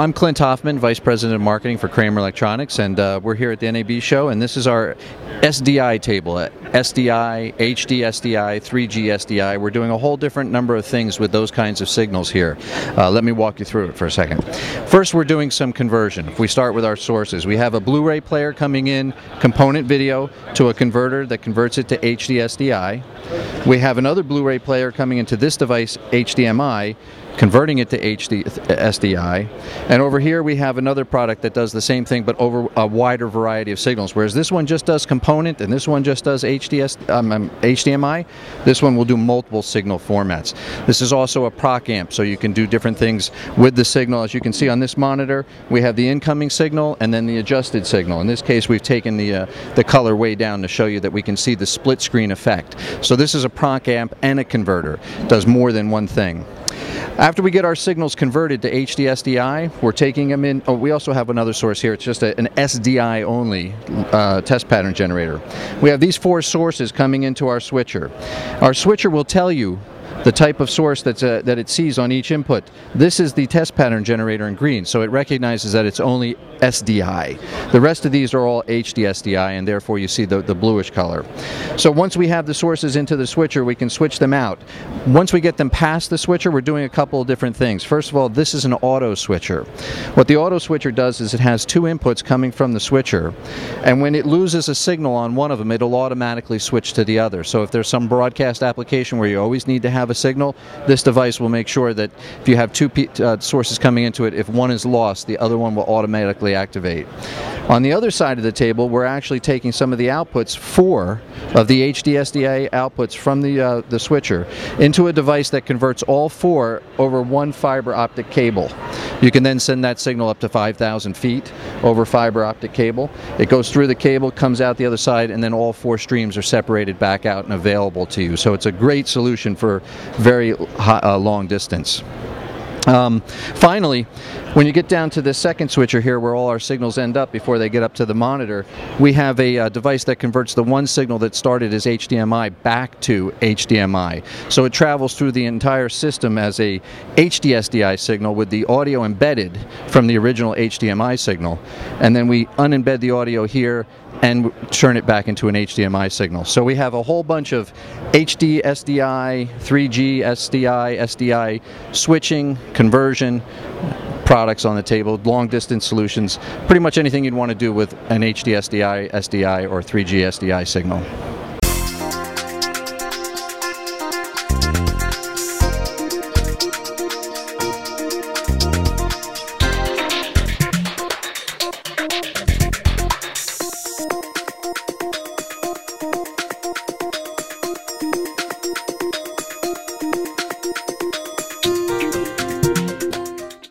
I'm Clint Hoffman, Vice President of Marketing for Kramer Electronics, and we're here at the NAB Show, and this is our SDI table, SDI, HD SDI, 3G SDI. We're doing a whole different number of things with those kinds of signals here. Let me walk you through it for a second. First, we're doing some conversion. If we start with our sources, we have a Blu-ray player coming in, component video, to a converter that converts it to HD SDI. We have another Blu-ray player coming into this device, HDMI, converting it to HD SDI. And over here we have another product that does the same thing but over a wider variety of signals, whereas this one just does component and this one just does HDMI. This one will do multiple signal formats. This is also a proc amp, so you can do different things with the signal. As you can see on this monitor, we have the incoming signal and then the adjusted signal. In this case, we've taken the color way down to show you that we can see the split screen effect. So this is a proc amp and a converter. It does more than one thing. After we get our signals converted to HD SDI, we're taking them in. Oh, we also have another source here. It's just an SDI only test pattern generator. We have these four sources coming into our switcher. Our switcher will tell you the type of source that it sees on each input. This is the test pattern generator in green, so it recognizes that it's only SDI. The rest of these are all HD SDI, and therefore you see the bluish color. So once we have the sources into the switcher, we can switch them out. Once we get them past the switcher, we're doing a couple of different things. First of all, this is an auto switcher. What the auto switcher does is it has two inputs coming from the switcher, and when it loses a signal on one of them, it'll automatically switch to the other. So if there's some broadcast application where you always need to have a signal, this device will make sure that if you have two sources coming into it, if one is lost, the other one will automatically activate. On the other side of the table, we're actually taking some of the outputs, four of the HD SDI outputs from the switcher, into a device that converts all four over one fiber optic cable. You can then send that signal up to 5,000 feet over fiber optic cable. It goes through the cable, comes out the other side, and then all four streams are separated back out and available to you. So it's a great solution for very long distance. Finally, when you get down to the second switcher here where all our signals end up before they get up to the monitor, we have a device that converts the one signal that started as HDMI back to HDMI. So it travels through the entire system as a HD SDI signal with the audio embedded from the original HDMI signal. And then we unembed the audio here and turn it back into an HDMI signal. So we have a whole bunch of HD SDI, 3G SDI, SDI switching, conversion products on the table, long distance solutions, pretty much anything you'd want to do with an HD SDI, SDI, or 3G SDI signal.